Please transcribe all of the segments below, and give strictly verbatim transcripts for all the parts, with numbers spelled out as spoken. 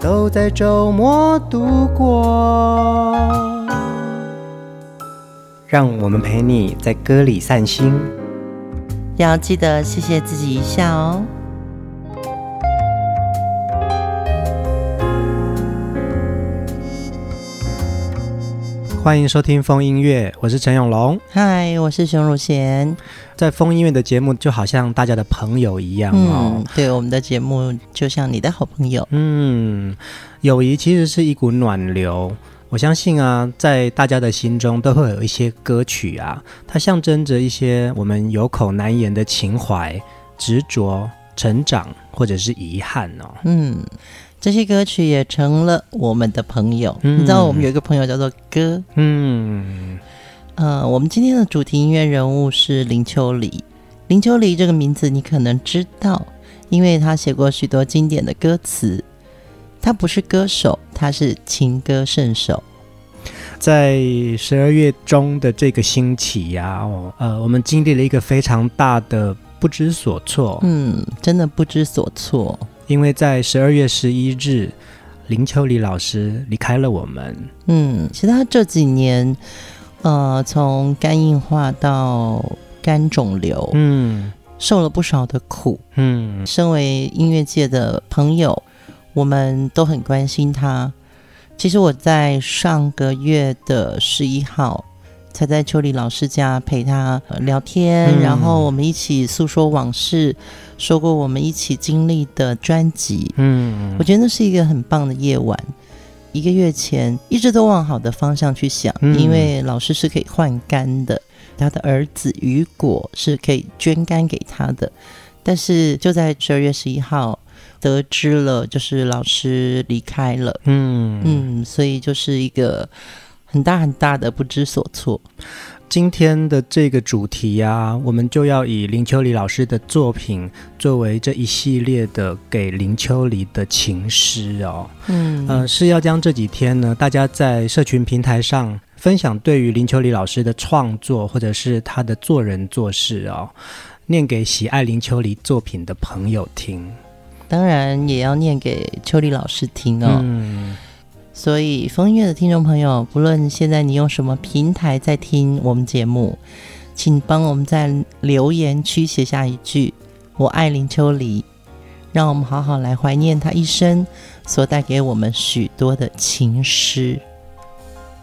都在周末度过。让我们陪你在歌里散心，要记得谢谢自己一下哦。欢迎收听风音乐，我是陈永龙。嗨，我是熊汝贤。在风音乐的节目就好像大家的朋友一样哦。嗯，对，我们的节目就像你的好朋友。嗯，友谊其实是一股暖流。我相信啊，在大家的心中都会有一些歌曲啊，它象征着一些我们有口难言的情怀、执着、成长或者是遗憾哦。嗯，这些歌曲也成了我们的朋友。嗯，你知道我们有一个朋友叫做歌。嗯，呃，我们今天的主题音乐人物是林秋离。林秋离这个名字你可能知道，因为他写过许多经典的歌词。他不是歌手，他是情歌圣手。在十二月中的这个星期啊，哦，呃，我们经历了一个非常大的不知所措。嗯，真的不知所措。因为在十二月十一日，林秋离老师离开了我们。嗯，其实他这几年，呃，从肝硬化到肝肿瘤，嗯，受了不少的苦。嗯，身为音乐界的朋友，我们都很关心他。其实我在上个月的十一号，才在秋离老师家陪他聊天，嗯，然后我们一起诉说往事，说过我们一起经历的专辑。嗯，我觉得那是一个很棒的夜晚。一个月前一直都往好的方向去想，嗯，因为老师是可以换肝的，他的儿子雨果是可以捐肝给他的，但是就在十二月十一号得知了，就是老师离开了。嗯嗯，所以就是一个很大很大的不知所措。今天的这个主题啊，我们就要以林秋离老师的作品作为这一系列的给林秋离的情诗哦。嗯，呃，是要将这几天呢，大家在社群平台上分享对于林秋离老师的创作，或者是他的做人做事哦，念给喜爱林秋离作品的朋友听，当然也要念给秋离老师听哦。嗯，所以风音乐的听众朋友，不论现在你用什么平台在听我们节目，请帮我们在留言区写下一句我爱林秋离，让我们好好来怀念他一生所带给我们许多的情诗。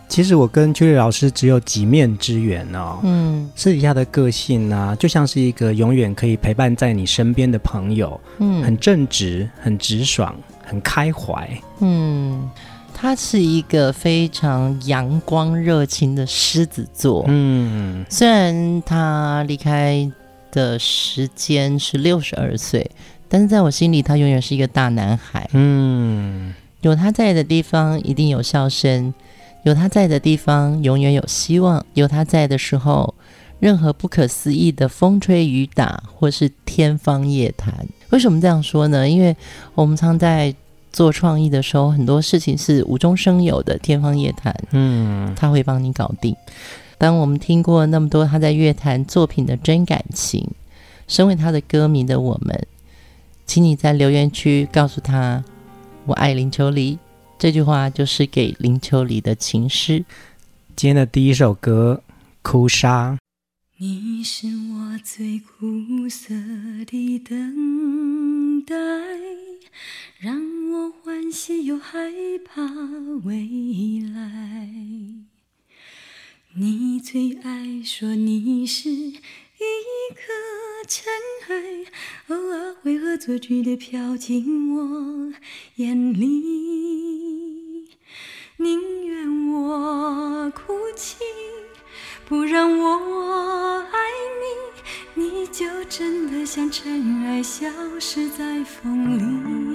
其实我跟秋离老师只有几面之缘哦。嗯，私底下的个性啊，就像是一个永远可以陪伴在你身边的朋友。嗯，很正直，很直爽，很开怀。嗯，他是一个非常阳光热情的狮子座。嗯，虽然他离开的时间是六十二岁，但是在我心里他永远是一个大男孩。嗯，有他在的地方一定有笑声，有他在的地方永远有希望，有他在的时候任何不可思议的风吹雨打或是天方夜谭。为什么这样说呢？因为我们常在做创意的时候，很多事情是无中生有的，天方夜谭。嗯，他会帮你搞定。当我们听过那么多他在乐坛作品的真感情，身为他的歌迷的我们，请你在留言区告诉他我爱林秋离，这句话就是给林秋离的情诗。今天的第一首歌，哭砂。你是我最苦涩的等待，让我欢喜又害怕未来。你最爱说你是一颗尘埃，偶尔会恶作剧地飘进我眼里。宁愿我哭泣，不让我爱你，你就真的像尘埃，消失在风里。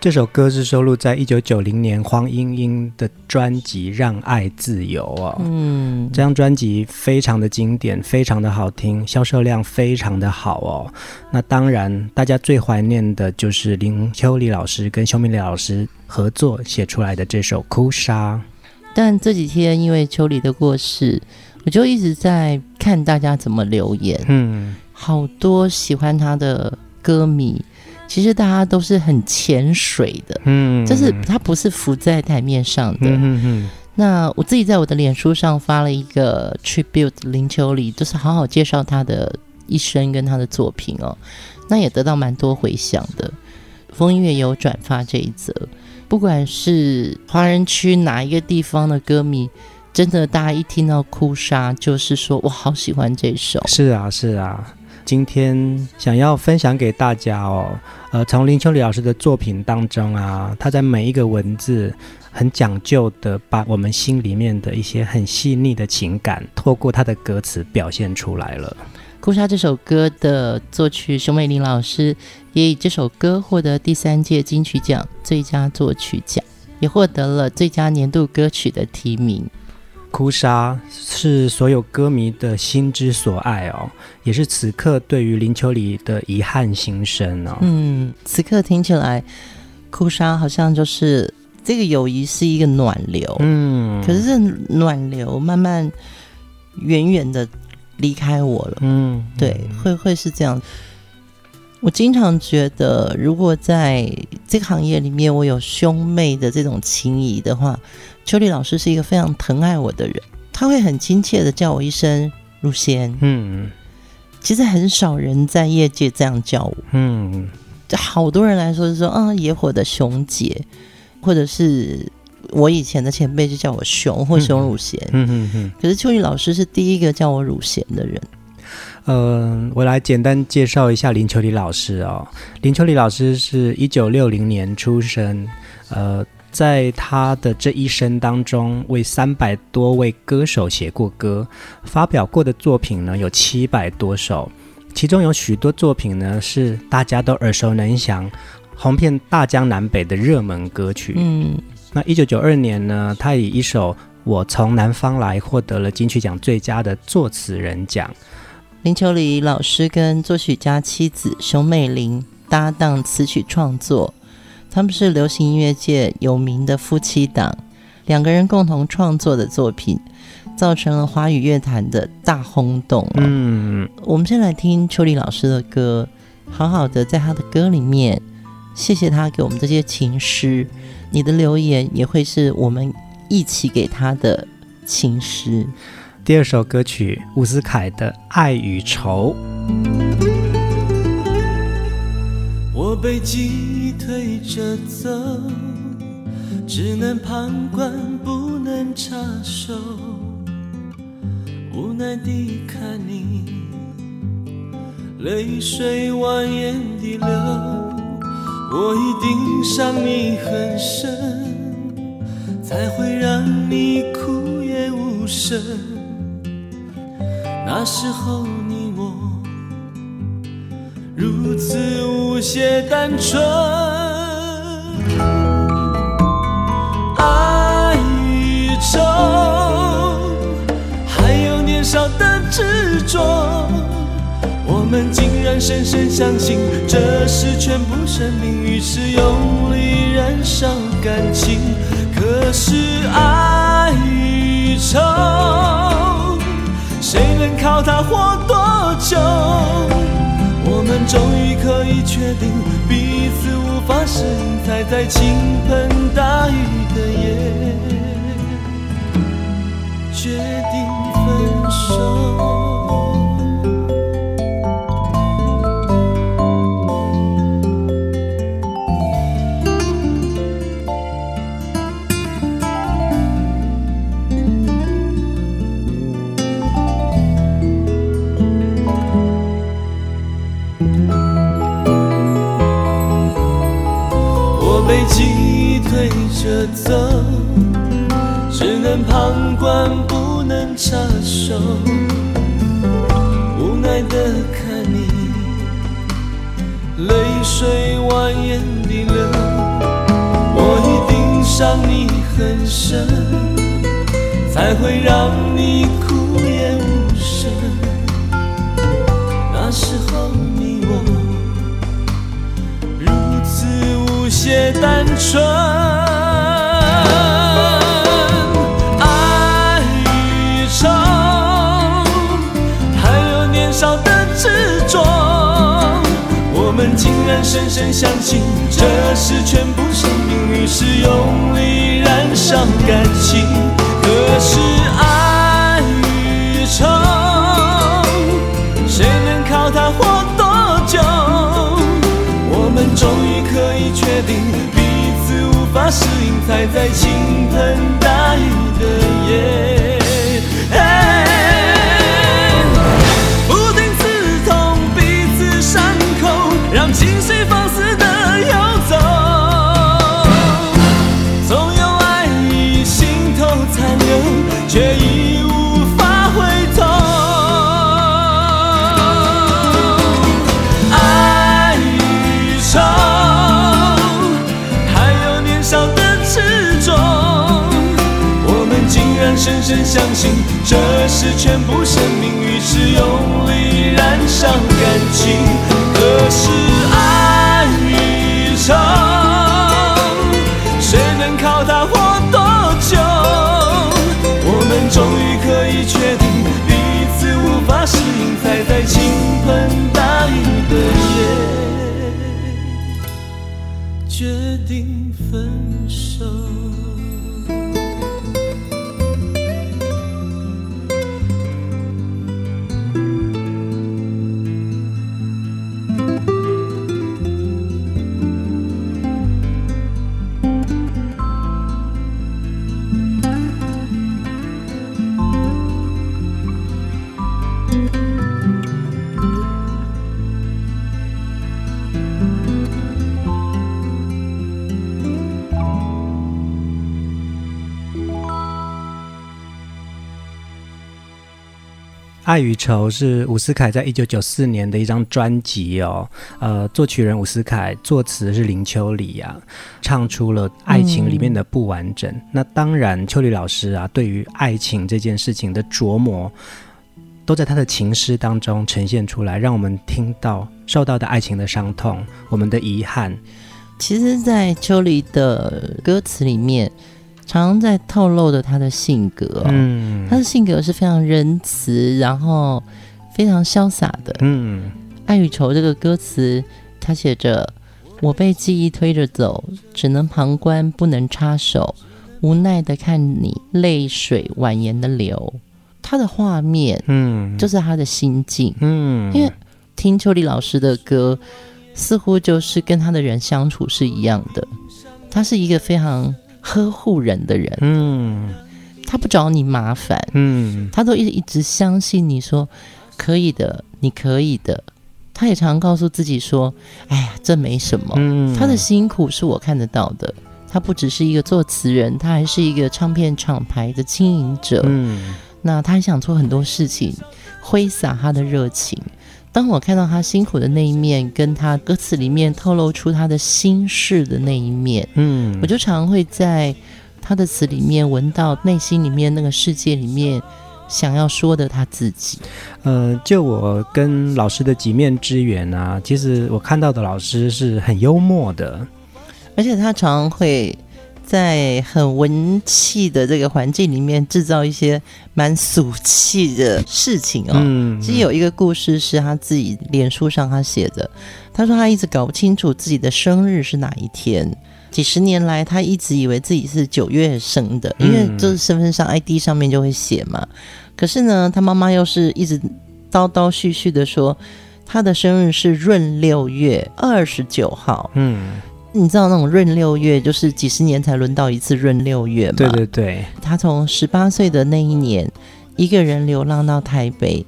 这首歌是收录在一九九零年黄莺莺的专辑《让爱自由》哦。嗯，这张专辑非常的经典，非常的好听，销售量非常的好哦。那当然，大家最怀念的就是林秋离老师跟熊明磊老师合作写出来的这首《哭砂》。但这几天因为秋离的过世，我就一直在看大家怎么留言。嗯，好多喜欢他的歌迷。其实大家都是很潜水的，嗯，就是它不是浮在台面上的。嗯嗯。那我自己在我的脸书上发了一个 tribute 林秋离，就是好好介绍他的一生跟他的作品哦。那也得到蛮多回响的，风音乐有转发这一则。不管是华人区哪一个地方的歌迷，真的大家一听到哭砂，就是说我好喜欢这首。是啊，是啊。今天想要分享给大家哦，呃，从林秋离老师的作品当中啊，他在每一个文字很讲究的把我们心里面的一些很细腻的情感透过他的歌词表现出来了。哭砂这首歌的作曲熊美玲老师也以这首歌获得第三届金曲奖最佳作曲奖，也获得了最佳年度歌曲的提名。哭砂是所有歌迷的心之所爱哦，也是此刻对于林秋离的遗憾心声哦。嗯，此刻听起来，哭砂好像就是这个友谊是一个暖流，嗯，可是这暖流慢慢远远的离开我了，嗯，对，会会是这样。我经常觉得，如果在这个行业里面，我有兄妹的这种情谊的话，秋离老师是一个非常疼爱我的人，他会很亲切的叫我一声如仙。嗯，其实很少人在业界这样叫我。嗯，好多人来说是说啊，野火的熊姐，或者是我以前的前辈就叫我熊或熊汝贤。嗯嗯嗯。可是秋离老师是第一个叫我汝贤的人。呃，我来简单介绍一下林秋离老师哦。林秋离老师是一九六零年出生，呃，在他的这一生当中，为三百多位歌手写过歌，发表过的作品呢有七百多首，其中有许多作品呢是大家都耳熟能详，红遍大江南北的热门歌曲。嗯，那一九九二年呢，他以一首《我从南方来》获得了金曲奖最佳的作词人奖。林秋离老师跟作曲家妻子熊美玲搭档词曲创作，他们是流行音乐界有名的夫妻档，两个人共同创作的作品造成了华语乐坛的大轰动。嗯，我们先来听秋离老师的歌，好好的在他的歌里面，谢谢他给我们这些情诗，你的留言也会是我们一起给他的情诗。第二首歌曲，伍思凯的《爱与愁》。我被击推着走，只能旁观不能插手，无奈地看你泪水蜿蜒地流，我一定伤你很深，才会让你哭也无声。那时候你我如此无邪单纯，爱与愁，还有年少的执着，我们竟然深深相信这是全部生命，于是用力燃烧感情。可是爱与愁，谁能靠它活多久？我们终于可以确定彼此无法适应，才在倾盆大雨的夜决定分手。只能旁观不能插手，无奈的看你泪水蜿蜒地流，伤你很深，才会让你哭也无声。那时候你我如此无邪单纯，爱与愁，还有年少的执着，我们竟然深深相信，这是全部生命，于是用力燃烧感情。可是爱与愁，谁能靠它活多久？我们终于可以确定，彼此无法适应，才在倾盆大雨的夜情绪放肆地游走，总有爱意心头残留，却已无法回头。爱与愁，还有年少的执着，我们竟然深深相信，这是全部生命，于是用力燃烧感情。可是爱与愁，谁能靠它活多久？我们终于可以确定，彼此无法适应，才在倾盆大雨的夜决定分手。爱与愁是伍思凯在一九九四年的一张专辑哦，呃，作曲人伍思凯，作词是林秋离啊，唱出了爱情里面的不完整。嗯、那当然，秋离老师啊，对于爱情这件事情的琢磨，都在他的情诗当中呈现出来，让我们听到受到的爱情的伤痛，我们的遗憾。其实，在秋离的歌词里面，常常在透露的他的性格、哦嗯、他的性格是非常仁慈，然后非常潇洒的。嗯，爱与愁这个歌词他写着，我被记忆推着走，只能旁观不能插手，无奈的看你泪水蜿蜒的流。他的画面嗯，就是他的心境。嗯，因为听秋离老师的歌似乎就是跟他的人相处是一样的，他是一个非常呵护人的人，嗯，他不找你麻烦，嗯，他都一直相信你说可以的，你可以的。他也常告诉自己说，哎呀，这没什么，嗯，他的辛苦是我看得到的。他不只是一个作词人，他还是一个唱片厂牌的经营者，嗯，那他还想做很多事情，挥洒他的热情。当我看到他辛苦的那一面，跟他歌词里面透露出他的心事的那一面，嗯，我就常会在他的词里面闻到内心里面那个世界里面想要说的他自己。呃，就我跟老师的几面之缘啊，其实我看到的老师是很幽默的，而且他常会在很文气的这个环境里面制造一些蛮俗气的事情哦。嗯，其实有一个故事是他自己脸书上他写的，他说他一直搞不清楚自己的生日是哪一天，几十年来他一直以为自己是九月生的，因为就是身份上 I D 上面就会写嘛。可是呢，他妈妈又是一直叨叨絮絮的说他的生日是闰六月二十九号。嗯，你知道那种闰六月就是几十年才轮到一次闰六月嘛？对对对。他从十八岁的那一年一个人流浪到台北，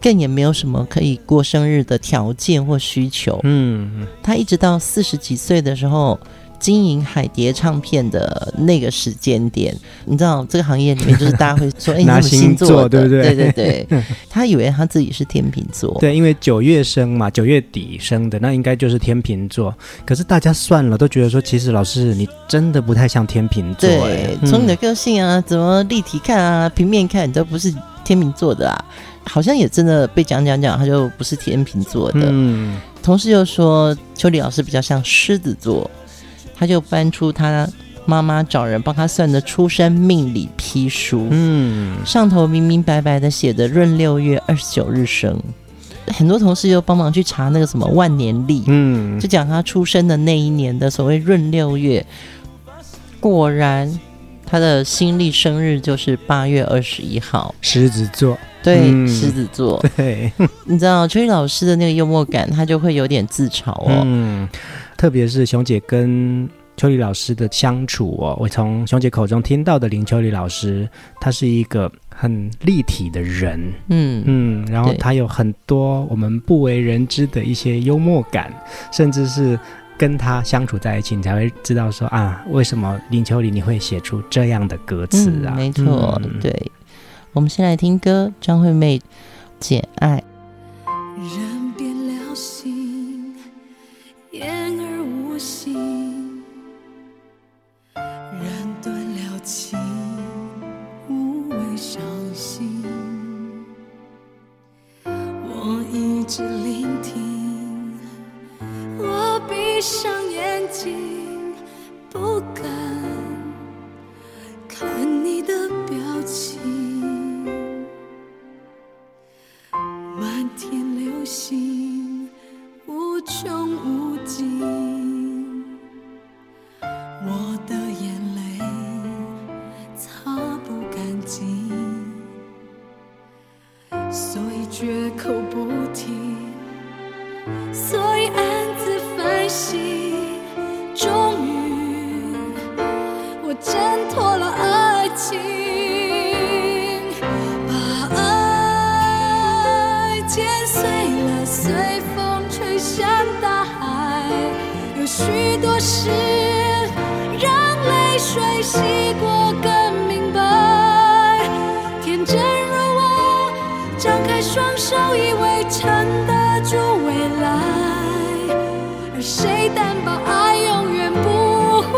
更也没有什么可以过生日的条件或需求。嗯，他一直到四十几岁的时候，经营海蝶唱片的那个时间点，你知道这个行业里面就是大家会说哎、欸，你什么星座的？拿星座对不对？对对对他以为他自己是天秤座，对，因为九月生嘛，九月底生的，那应该就是天秤座。可是大家算了都觉得说，其实老师你真的不太像天秤座，对，从你的个性啊、嗯、怎么立体看啊平面看你都不是天秤座的啊，好像也真的被讲讲讲他就不是天秤座的、嗯、同事又说秋梨老师比较像狮子座，他就搬出他妈妈找人帮他算的出生命理批书、嗯、上头明明白白的写着闰六月二十九日生，很多同事就帮忙去查那个什么万年历、嗯、就讲他出生的那一年的所谓闰六月，果然他的新历生日就是八月二十一号，狮子座，对，狮、嗯、子座，对，你知道秋梨老师的那个幽默感，他就会有点自嘲哦，嗯，特别是熊姐跟秋梨老师的相处哦，我从熊姐口中听到的林秋梨老师，他是一个很立体的人，嗯嗯，然后他有很多我们不为人知的一些幽默感，甚至是。跟他相处在一起你才会知道说啊，为什么林秋梨你会写出这样的歌词啊、嗯、没错、嗯、对，我们先来听歌，张惠妹《简爱》。人变了心，言而无信，人断了情，无谓伤心，我一直聆听，我闭上眼睛，不敢看你的表情。满天流星，无穷无尽，我的眼泪擦不干净，所以绝口不提，所以暗自反省，终于我挣脱了爱情，把爱剪碎了，随风吹向大海，有许多事让泪水洗过更明白，天真如我张开双手，以为承担住未来，而谁担保爱永远不会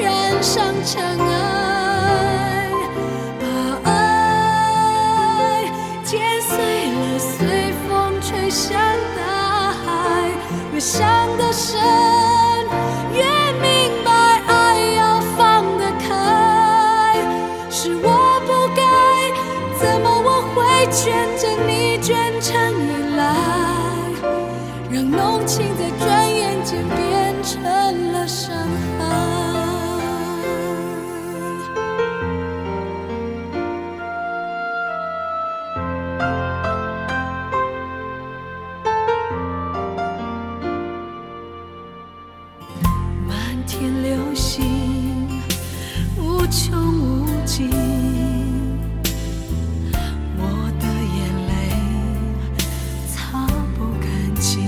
染上尘埃？把爱剪碎了，随风吹向大海，越想得深越明白，爱要放得开，是我不该，怎么我会卷着你卷成依赖，让浓情在转眼间变成了伤害。满天流星，无穷无尽，我的眼泪擦不干净，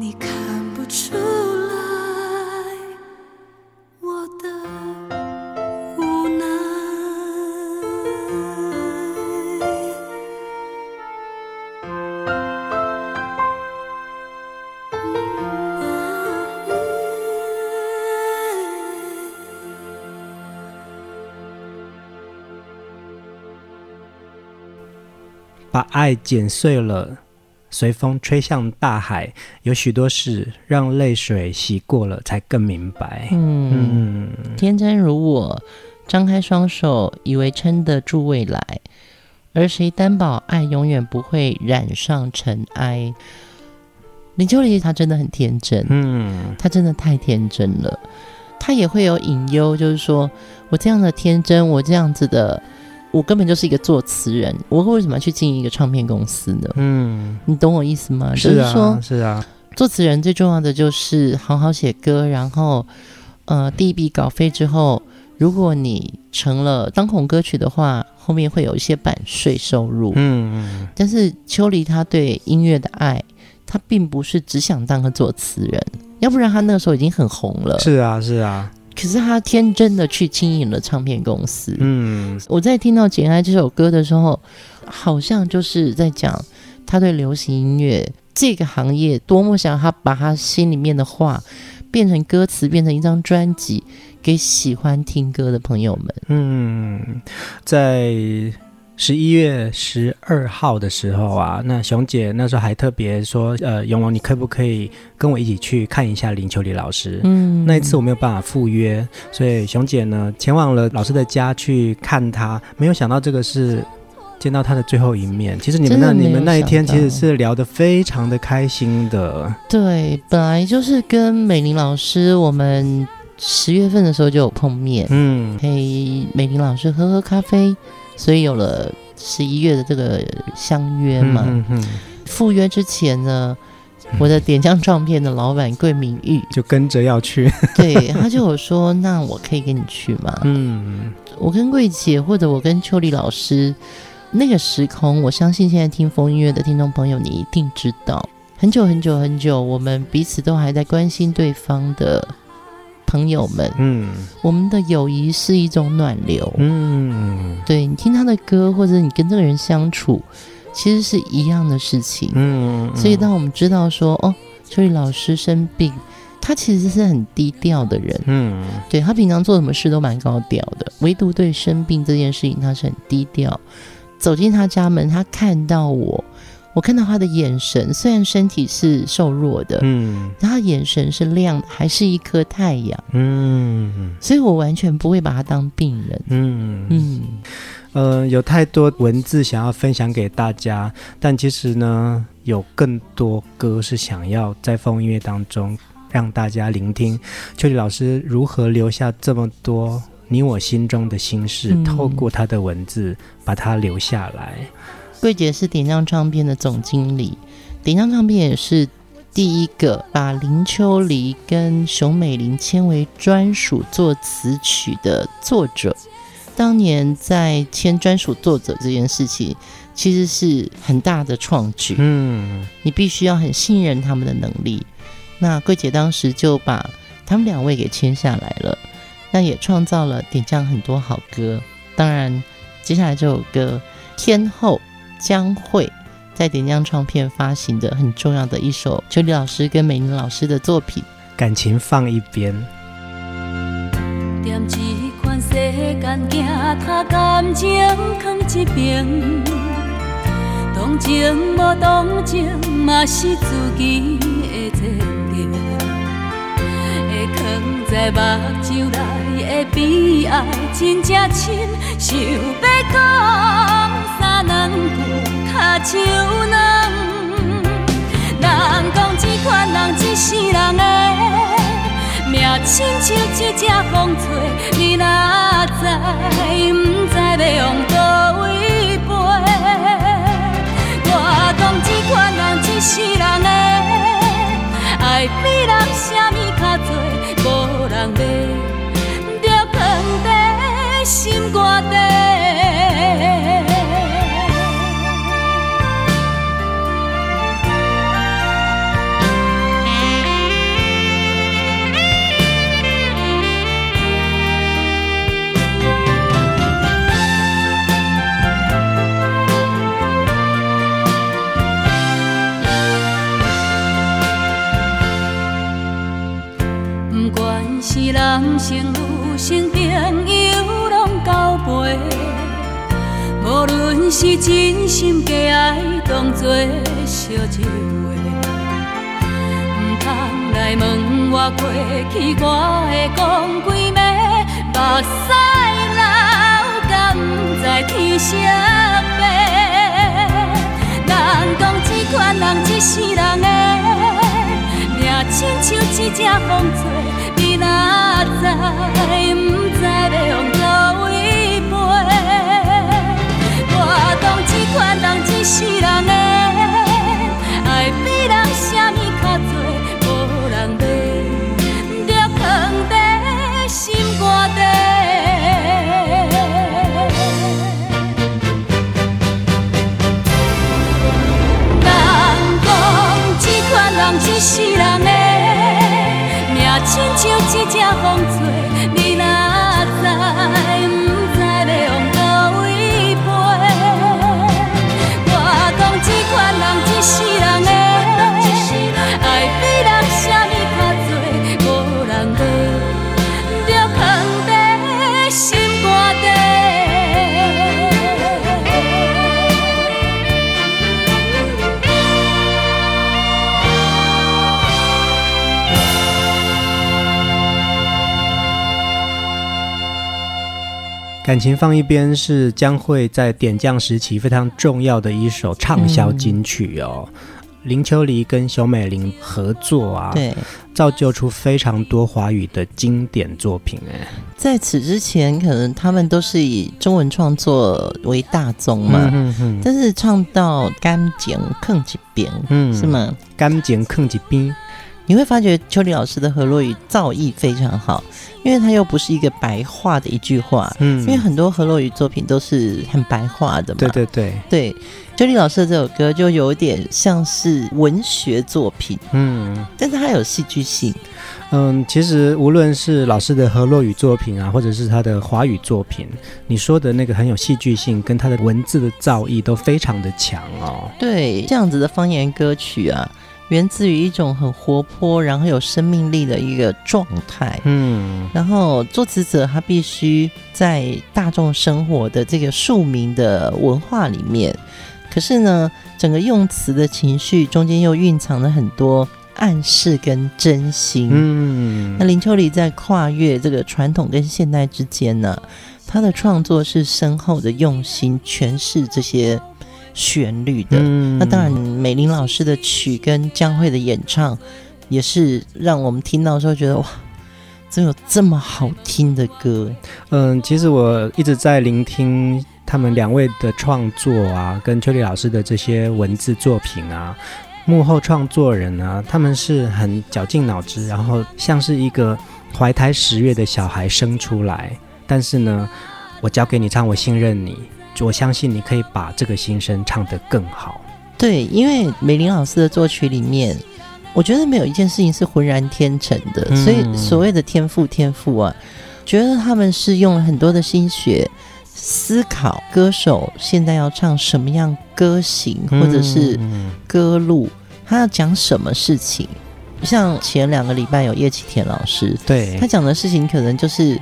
你看不出来我的无奈。把爱剪碎了，随风吹向大海，有许多事让泪水洗过了才更明白。 嗯, 嗯天真如我，张开双手以为撑得住未来，而谁担保爱永远不会染上尘埃。林秋离他真的很天真，嗯，他真的太天真了。他也会有隐忧，就是说我这样的天真，我这样子的，我根本就是一个作词人，我为什么要去经营一个唱片公司呢？嗯，你懂我意思吗？是啊，就是说，是啊，作词人最重要的就是好好写歌，然后，呃，第一笔稿费之后，如果你成了当红歌曲的话，后面会有一些版税收入。嗯，但是秋离他对音乐的爱，他并不是只想当个作词人，要不然他那个时候已经很红了。是啊，是啊。可是他天真的去经营了唱片公司。嗯，我在听到《简爱》这首歌的时候，好像就是在讲他对流行音乐这个行业多么想他把他心里面的话变成歌词，变成一张专辑给喜欢听歌的朋友们。嗯，在十一月十二号的时候啊，那熊姐那时候还特别说，呃，勇龙，你可不可以跟我一起去看一下林秋离老师？嗯，那一次我没有办法赴约，所以熊姐呢前往了老师的家去看他，没有想到这个是见到他的最后一面。其实你们那你们那一天其实是聊得非常的开心的。对，本来就是跟美玲老师我们十月份的时候就有碰面，嗯，陪美玲老师喝喝咖啡。所以有了十一月的这个相约嘛，嗯嗯嗯，赴约之前呢，我的点将唱片的老板桂明玉就跟着要去，对，他就有说，那我可以跟你去吗？嗯，我跟桂姐或者我跟秋离老师那个时空，我相信现在听风音乐的听众朋友，你一定知道，很久很久很久，我们彼此都还在关心对方的朋友们，嗯，我们的友谊是一种暖流，嗯，对，你听他的歌，或者你跟这个人相处，其实是一样的事情，嗯，所以当我们知道说，哦，秋离老师生病，他其实是很低调的人，嗯，对，他平常做什么事都蛮高调的，唯独对生病这件事情他是很低调。走进他家门，他看到我，我看到他的眼神，虽然身体是瘦弱的，嗯，他的眼神是亮的，还是一颗太阳，嗯，所以我完全不会把他当病人，嗯嗯，呃，有太多文字想要分享给大家，但其实呢，有更多歌是想要在风音乐当中让大家聆听，秋离老师如何留下这么多你我心中的心事，嗯，透过他的文字把它留下来。桂姐是点将唱片的总经理，点将唱片也是第一个把林秋离跟熊美玲签为专属作词曲的作者。当年在签专属作者这件事情，其实是很大的创举，嗯，你必须要很信任他们的能力。那桂姐当时就把他们两位给签下来了，那也创造了点将很多好歌。当然，接下来这首歌《天后》将会在点将唱片发行的很重要的一首秋离老师跟美玲老师的作品。感情放一边，踮一款世间行，他感情放一边，动情无动情嘛是自己的决定，会放在目睭内的悲哀真正深，想要讲三两句脚手软。人讲这款人一世人的命，亲像一只风吹，你若知，不知要往叨位飞。我讲这款人一世人的爱比人啥物较多，无人要，着放在心肝底。人生有生朋友拢交陪，无论是真心假爱，当作烧酒话，唔通来问我过去，我会讲几暝，目屎流，甘知天色白？人讲这款人一世人的命，亲像一只风吹。明仔载，不知要往叨位飞。我当这款人一世人的爱比人啥物较多，无人买着放在心肝底。人讲这款人一世人的。亲像一只风吹，你若知，不知要往叨位飞。我讲这款人一世人的爱比人啥物较多，无人买着放在心肝底。感情放一边是江蕙在点将时期非常重要的一首畅销金曲哦、嗯、林秋离跟熊美玲合作啊，对，造就出非常多华语的经典作品。在此之前可能他们都是以中文创作为大宗嘛、嗯、哼哼，但是唱到甘情放一边、嗯、是吗？甘情放一边，你会发觉秋离老师的河洛语造诣非常好，因为他又不是一个白话的一句话、嗯、因为很多河洛语作品都是很白话的嘛。对对对对，秋离老师的这首歌就有点像是文学作品，嗯，但是它有戏剧性。嗯，其实无论是老师的河洛语作品啊，或者是他的华语作品，你说的那个很有戏剧性，跟他的文字的造诣都非常的强哦。对，这样子的方言歌曲啊，源自于一种很活泼然后有生命力的一个状态。嗯，然后作词者他必须在大众生活的这个庶民的文化里面，可是呢整个用词的情绪中间又蕴藏了很多暗示跟真心。嗯，那林秋离在跨越这个传统跟现代之间呢，他的创作是深厚的用心诠释这些旋律的、嗯、那当然美玲老师的曲跟江蕙的演唱也是让我们听到的时候觉得哇，真有这么好听的歌。嗯，其实我一直在聆听他们两位的创作啊，跟秋离老师的这些文字作品啊，幕后创作人啊，他们是很绞尽脑汁，然后像是一个怀胎十月的小孩生出来，但是呢我交给你唱，我信任你，我相信你可以把这个心声唱得更好。对，因为美玲老师的作曲里面，我觉得没有一件事情是浑然天成的、嗯、所以所谓的天赋天赋啊，觉得他们是用了很多的心血思考歌手现在要唱什么样歌型或者是歌路、嗯、他要讲什么事情。像前两个礼拜有叶启田老师，对，他讲的事情可能就是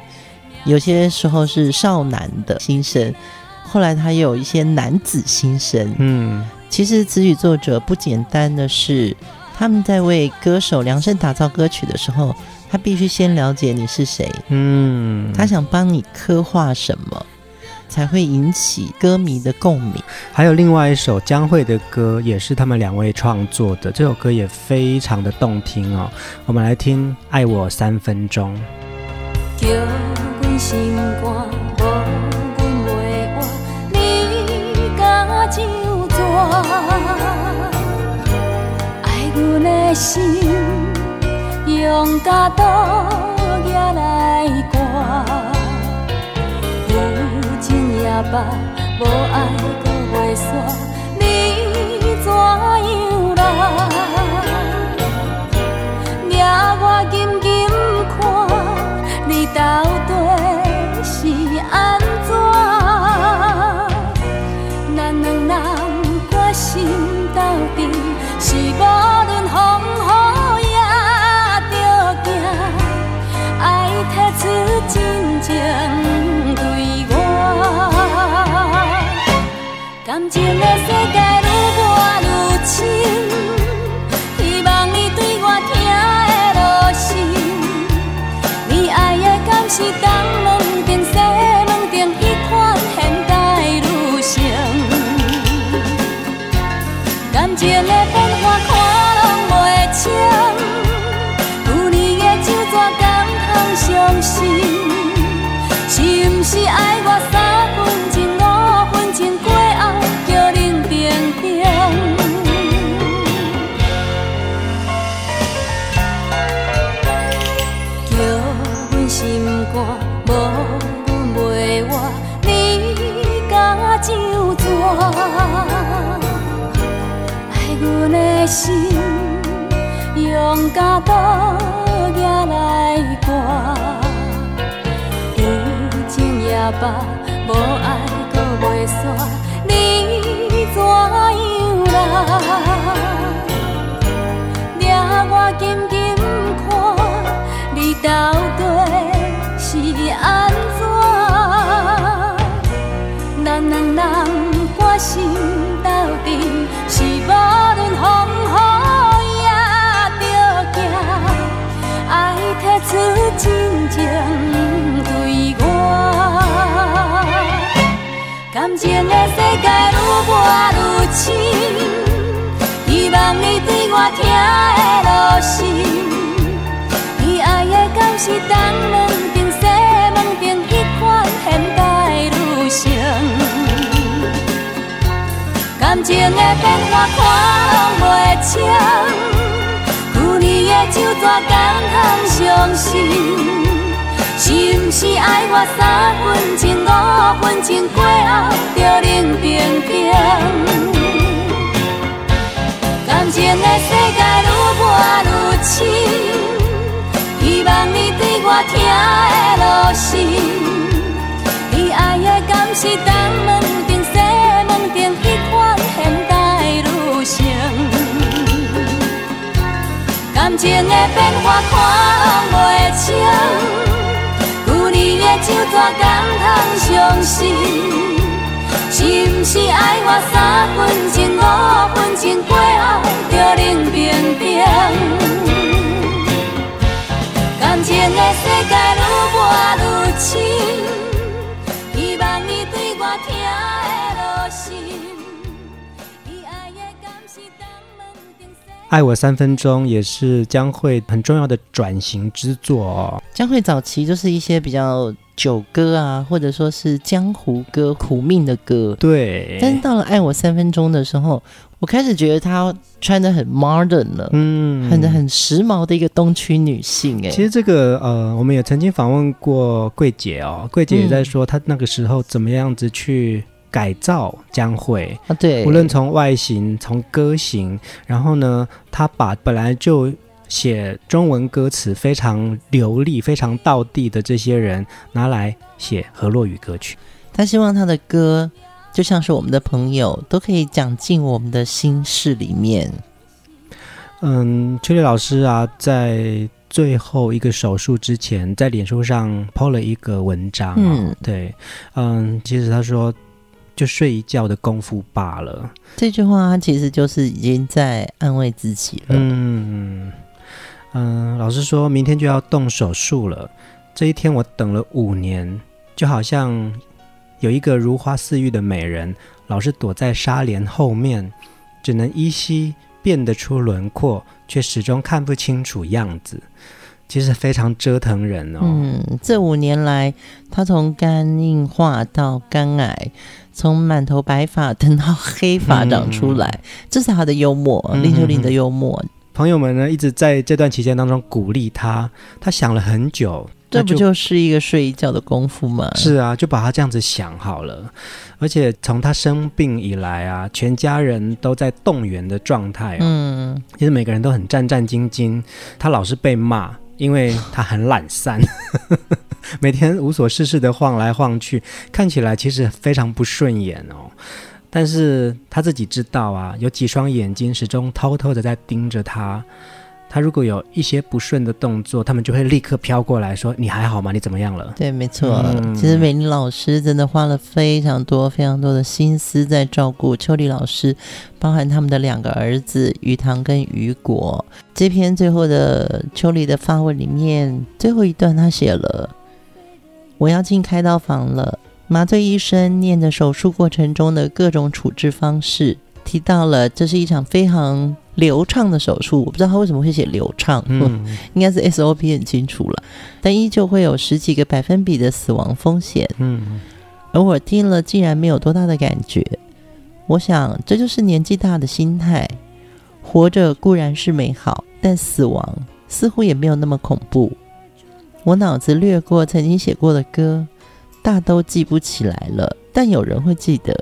有些时候是少男的心声，后来他也有一些男子心声。嗯，其实词曲作者不简单的是，他们在为歌手量身打造歌曲的时候，他必须先了解你是谁，嗯，他想帮你刻画什么，才会引起歌迷的共鸣。还有另外一首江蕙的歌也是他们两位创作的，这首歌也非常的动听哦，我们来听《爱我三分钟》。叫阮心肝酒醉，爱阮的心用甲刀拿来割，有情也捌，无爱阁袂散，你怎样来？抓我紧紧看，你到底是安怎？两人决心斗阵，是无论风雨也着行。爱心用甲刀举来挂，你情也罢，无爱搁袂散，你怎样啦？抓我紧紧看，你到底是安怎？咱两人决心斗阵，是无论风。此真情对我，感情的世界愈抹愈深，希望你对我疼的落心。你爱的敢是东门町西门町迄款现代女性？感情的变化看拢袂清。酒怎甘通相信？是毋是爱我三分情五分情过后就冷冰冰？感情的世界愈抹愈深，希望你对我疼的落心。你爱的敢是东门町西门町迄款现代女性？感情的变化看拢袂清，旧年的酒怎甘通相信？是毋是爱我三分情五分情过后就冷冰冰？感情的世界愈抹愈深，希望你对我疼的落心。爱我三分钟也是江蕙很重要的转型之作哦。江蕙早期就是一些比较酒歌啊，或者说是江湖歌、苦命的歌。对。但是到了爱我三分钟的时候，我开始觉得她穿得很 modern 了，嗯，很很时髦的一个东区女性哎。其实这个呃，我们也曾经访问过桂姐哦，桂姐也在说她那个时候怎么样子去。改造江蕙、啊、对，无论从外形从歌型，然后呢他把本来就写中文歌词非常流利非常道地的这些人拿来写河洛语歌曲，他希望他的歌就像是我们的朋友都可以讲进我们的心事里面。嗯，邱丽老师啊在最后一个手术之前在脸书上 po 了一个文章、哦嗯、对嗯，其实他说就睡一觉的功夫罢了，这句话他其实就是已经在安慰自己了。嗯嗯，老师说明天就要动手术了，这一天我等了五年，就好像有一个如花似玉的美人，老是躲在纱帘后面，只能依稀辨得出轮廓，却始终看不清楚样子。其实非常折腾人哦。嗯，这五年来，他从肝硬化到肝癌，从满头白发等到黑发长出来，嗯、这是他的幽默，林秋离的幽默。朋友们呢一直在这段期间当中鼓励他，他想了很久。这不就是一个睡一觉的功夫吗？是啊，就把他这样子想好了。而且从他生病以来啊，全家人都在动员的状态、啊、嗯，其实每个人都很战战兢兢，他老是被骂。因为他很懒散每天无所事事的晃来晃去，看起来其实非常不顺眼哦。但是他自己知道啊，有几双眼睛始终偷偷的在盯着他，他如果有一些不顺的动作，他们就会立刻飘过来说你还好吗，你怎么样了。对，没错、嗯、其实美伶老师真的花了非常多非常多的心思在照顾秋梨老师，包含他们的两个儿子于堂跟于国。这篇最后的秋梨的发问里面，最后一段他写了，我要进开刀房了，麻醉医生念着手术过程中的各种处置方式，提到了这是一场非常流畅的手术。我不知道他为什么会写流畅、嗯、应该是 S O P 很清楚了，但依旧会有十几个百分比的死亡风险、嗯、而我听了竟然没有多大的感觉。我想这就是年纪大的心态，活着固然是美好，但死亡似乎也没有那么恐怖。我脑子掠过曾经写过的歌，大都记不起来了，但有人会记得。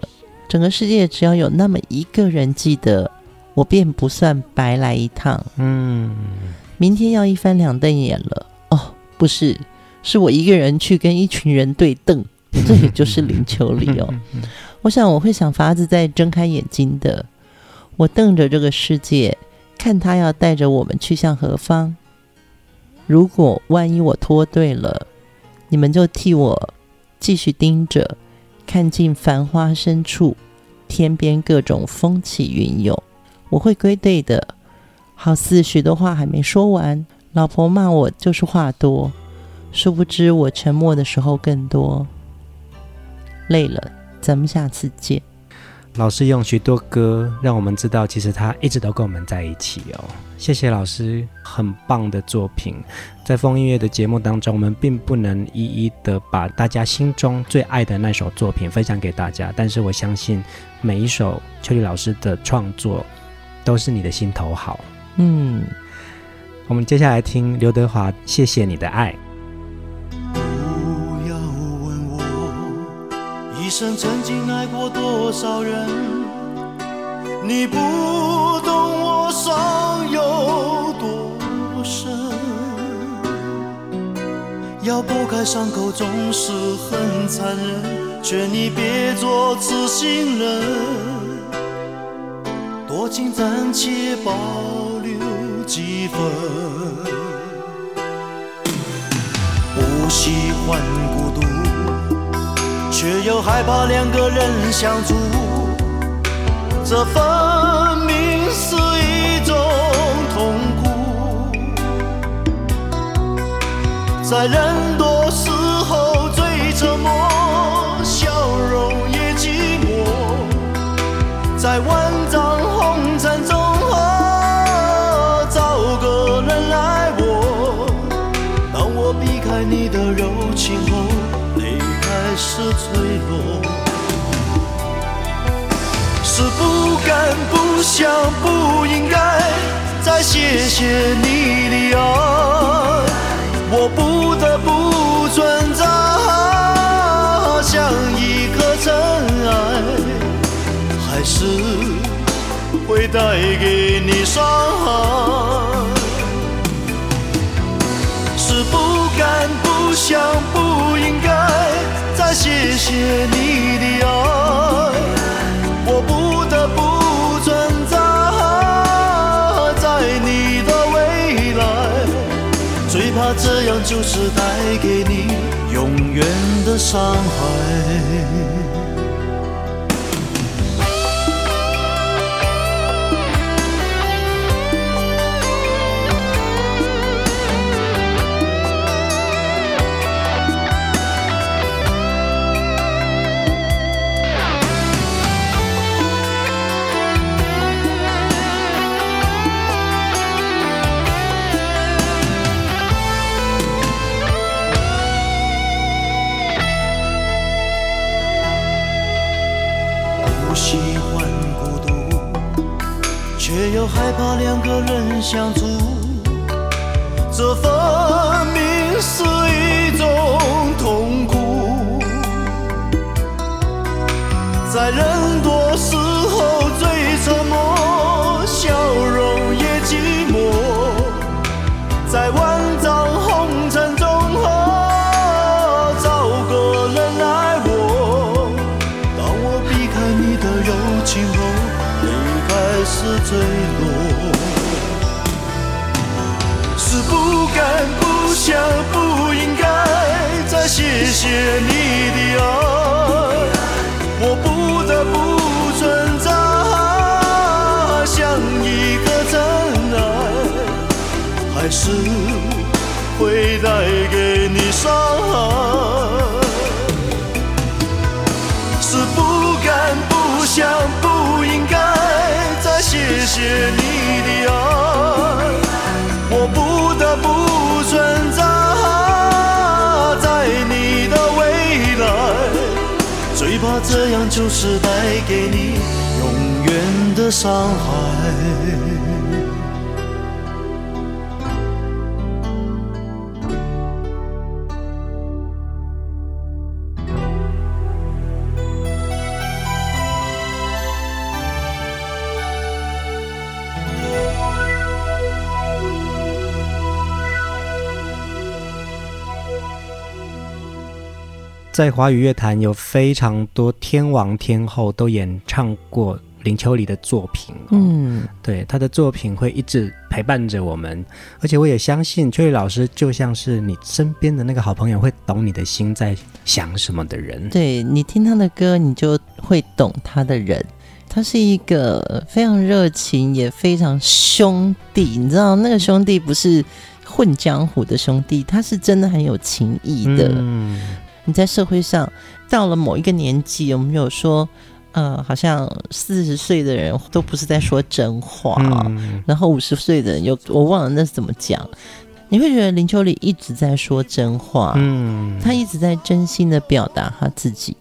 整个世界只要有那么一个人记得，我便不算白来一趟。嗯，明天要一翻两瞪眼了。哦，不是，是我一个人去跟一群人对瞪，这也就是林秋离哦。我想我会想法子再睁开眼睛的。我瞪着这个世界，看他要带着我们去向何方。如果万一我脱队了，你们就替我继续盯着，看尽繁花深处，天边各种风起云涌。我会归队的，好似许多话还没说完，老婆骂我就是话多，殊不知我沉默的时候更多。累了，咱们下次见。老师用许多歌让我们知道，其实他一直都跟我们在一起哦。谢谢老师，很棒的作品。在风音乐的节目当中，我们并不能一一的把大家心中最爱的那首作品分享给大家，但是我相信每一首秋梨老师的创作都是你的心头好。嗯，我们接下来听刘德华《谢谢你的爱》。一生曾经爱过多少人，你不懂我伤有多深，要剥开伤口总是很残忍，劝你别做痴心人，多情暂且保留几分，不喜欢孤独，却又害怕两个人相处，这分明是一种痛苦，在人多时候最沉默，笑容也寂寞，在万丈红尘中和找个人爱我，当我避开你的柔情后是脆弱，是不敢不想不应该再谢谢你的爱，我不得不存在像一颗尘埃，还是会带给你伤害，是不敢不想不应该再谢谢你的爱，我不得不存在在你的未来，最怕这样就是带给你永远的伤害。害怕两个人相处，这分明是一种痛苦，在人多时候最沉默，笑容也寂寞，在万丈红尘中和找个人爱我，当我避开你的柔情后，是坠落，不敢不想不应该，再谢谢你的爱，我不得不存在，像一个尘埃，还是会带给你伤害，是不敢不想不应该，再谢谢你的爱，我不得不存在，在你的未来，最怕这样就是带给你永远的伤害。在华语乐坛有非常多天王天后都演唱过林秋离的作品、哦、嗯，对，他的作品会一直陪伴着我们，而且我也相信秋离老师就像是你身边的那个好朋友，会懂你的心在想什么的人。对，你听他的歌你就会懂他的人，他是一个非常热情也非常兄弟，你知道那个兄弟不是混江湖的兄弟，他是真的很有情义的、嗯，你在社会上到了某一个年纪，我们有说呃，好像四十岁的人都不是在说真话、嗯、然后五十岁的人又我忘了那是怎么讲，你会觉得林秋离一直在说真话、嗯、他一直在真心的表达他自己。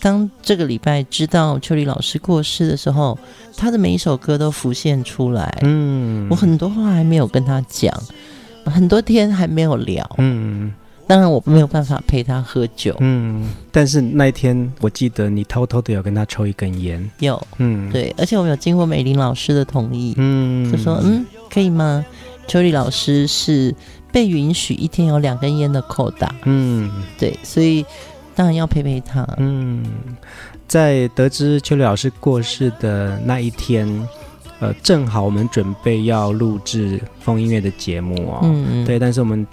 当这个礼拜知道秋离老师过世的时候，他的每一首歌都浮现出来、嗯、我很多话还没有跟他讲，很多天还没有聊，嗯，当然我没有办法陪他喝酒，嗯，但是那一天我记得你偷偷的有跟他抽一根烟，有，嗯，对，而且我们有经过美玲老师的同意，嗯，就说嗯可以吗？秋离老师是被允许一天有两根烟的扣打，嗯，对，所以当然要陪陪他，嗯，在得知秋离老师过世的那一天。呃，正好我们准备要录制风音乐的节目哦，嗯嗯对，但是我们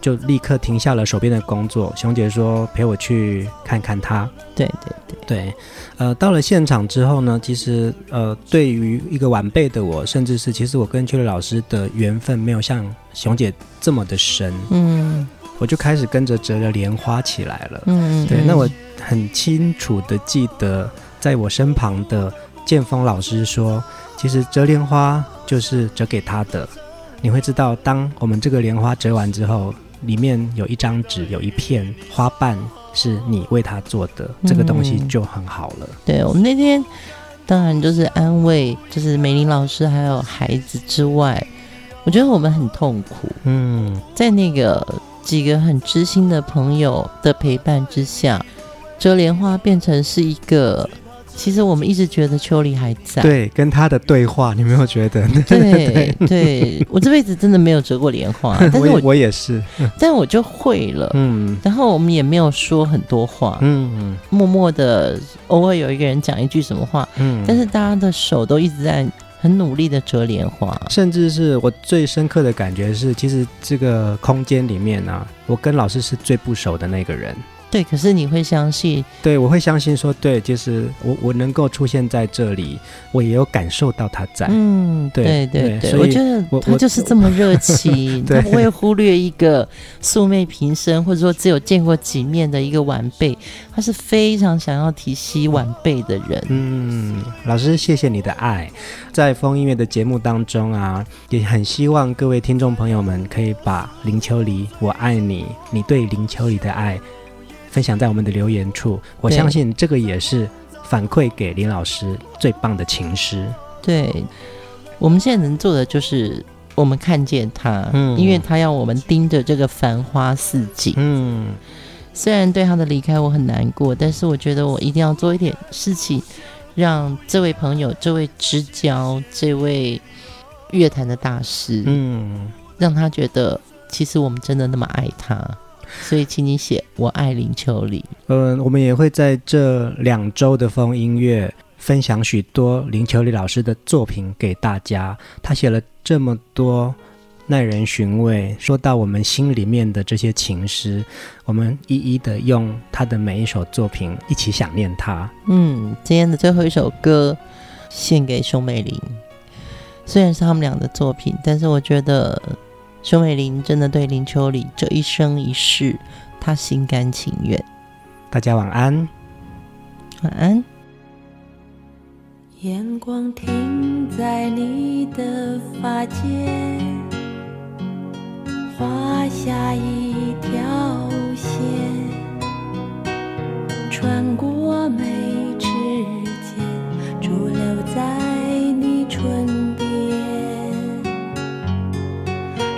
就立刻停下了手边的工作。熊姐说陪我去看看他，对对对对，呃，到了现场之后呢，其实呃，对于一个晚辈的我，甚至是其实我跟秋离老师的缘分没有像熊姐这么的深，嗯，我就开始跟着折了莲花起来了，嗯，对，那我很清楚的记得，在我身旁的建峰老师说。其实折莲花就是折给他的，你会知道当我们这个莲花折完之后，里面有一张纸，有一片花瓣是你为他做的、嗯、这个东西就很好了。对，我们那天当然就是安慰就是美玲老师还有孩子之外，我觉得我们很痛苦，嗯，在那个几个很知心的朋友的陪伴之下，折莲花变成是一个其实我们一直觉得秋离还在，对，跟他的对话，你没有觉得？对对，我这辈子真的没有折过莲花，但是 我, 我, 我也是，但我就会了，嗯，然后我们也没有说很多话，嗯，默默的，偶尔有一个人讲一句什么话，嗯，但是大家的手都一直在很努力的折莲花，甚至是我最深刻的感觉是，其实这个空间里面啊，我跟老师是最不熟的那个人。对，可是你会相信？对，我会相信说，对，就是我我能够出现在这里，我也有感受到他在。嗯，对对 对, 对，我觉得他就是这么热情，他不会忽略一个素昧平生或者说只有见过几面的一个晚辈，他是非常想要提携晚辈的人。嗯，老师，谢谢你的爱。在风音乐的节目当中啊，也很希望各位听众朋友们可以把林秋离我爱你，你对林秋离的爱分享在我们的留言处，我相信这个也是反馈给林老师最棒的情诗。对，我们现在能做的就是我们看见他、嗯、因为他要我们盯着这个繁花似锦、嗯、虽然对他的离开我很难过，但是我觉得我一定要做一点事情，让这位朋友，这位知交，这位乐坛的大师、嗯、让他觉得其实我们真的那么爱他，所以请你写我爱林秋离。嗯，我们也会在这两周的风音乐分享许多林秋离老师的作品给大家，他写了这么多耐人寻味，说到我们心里面的这些情诗，我们一一的用他的每一首作品一起想念他。嗯，今天的最后一首歌献给熊美玲，虽然是他们俩的作品，但是我觉得熊美玲真的对林秋离这一生一世她心甘情愿。大家晚安。晚安。眼光停在你的发间，画下一条线，穿过眉指间，驻留在你唇边。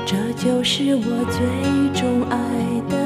这就是我最钟爱的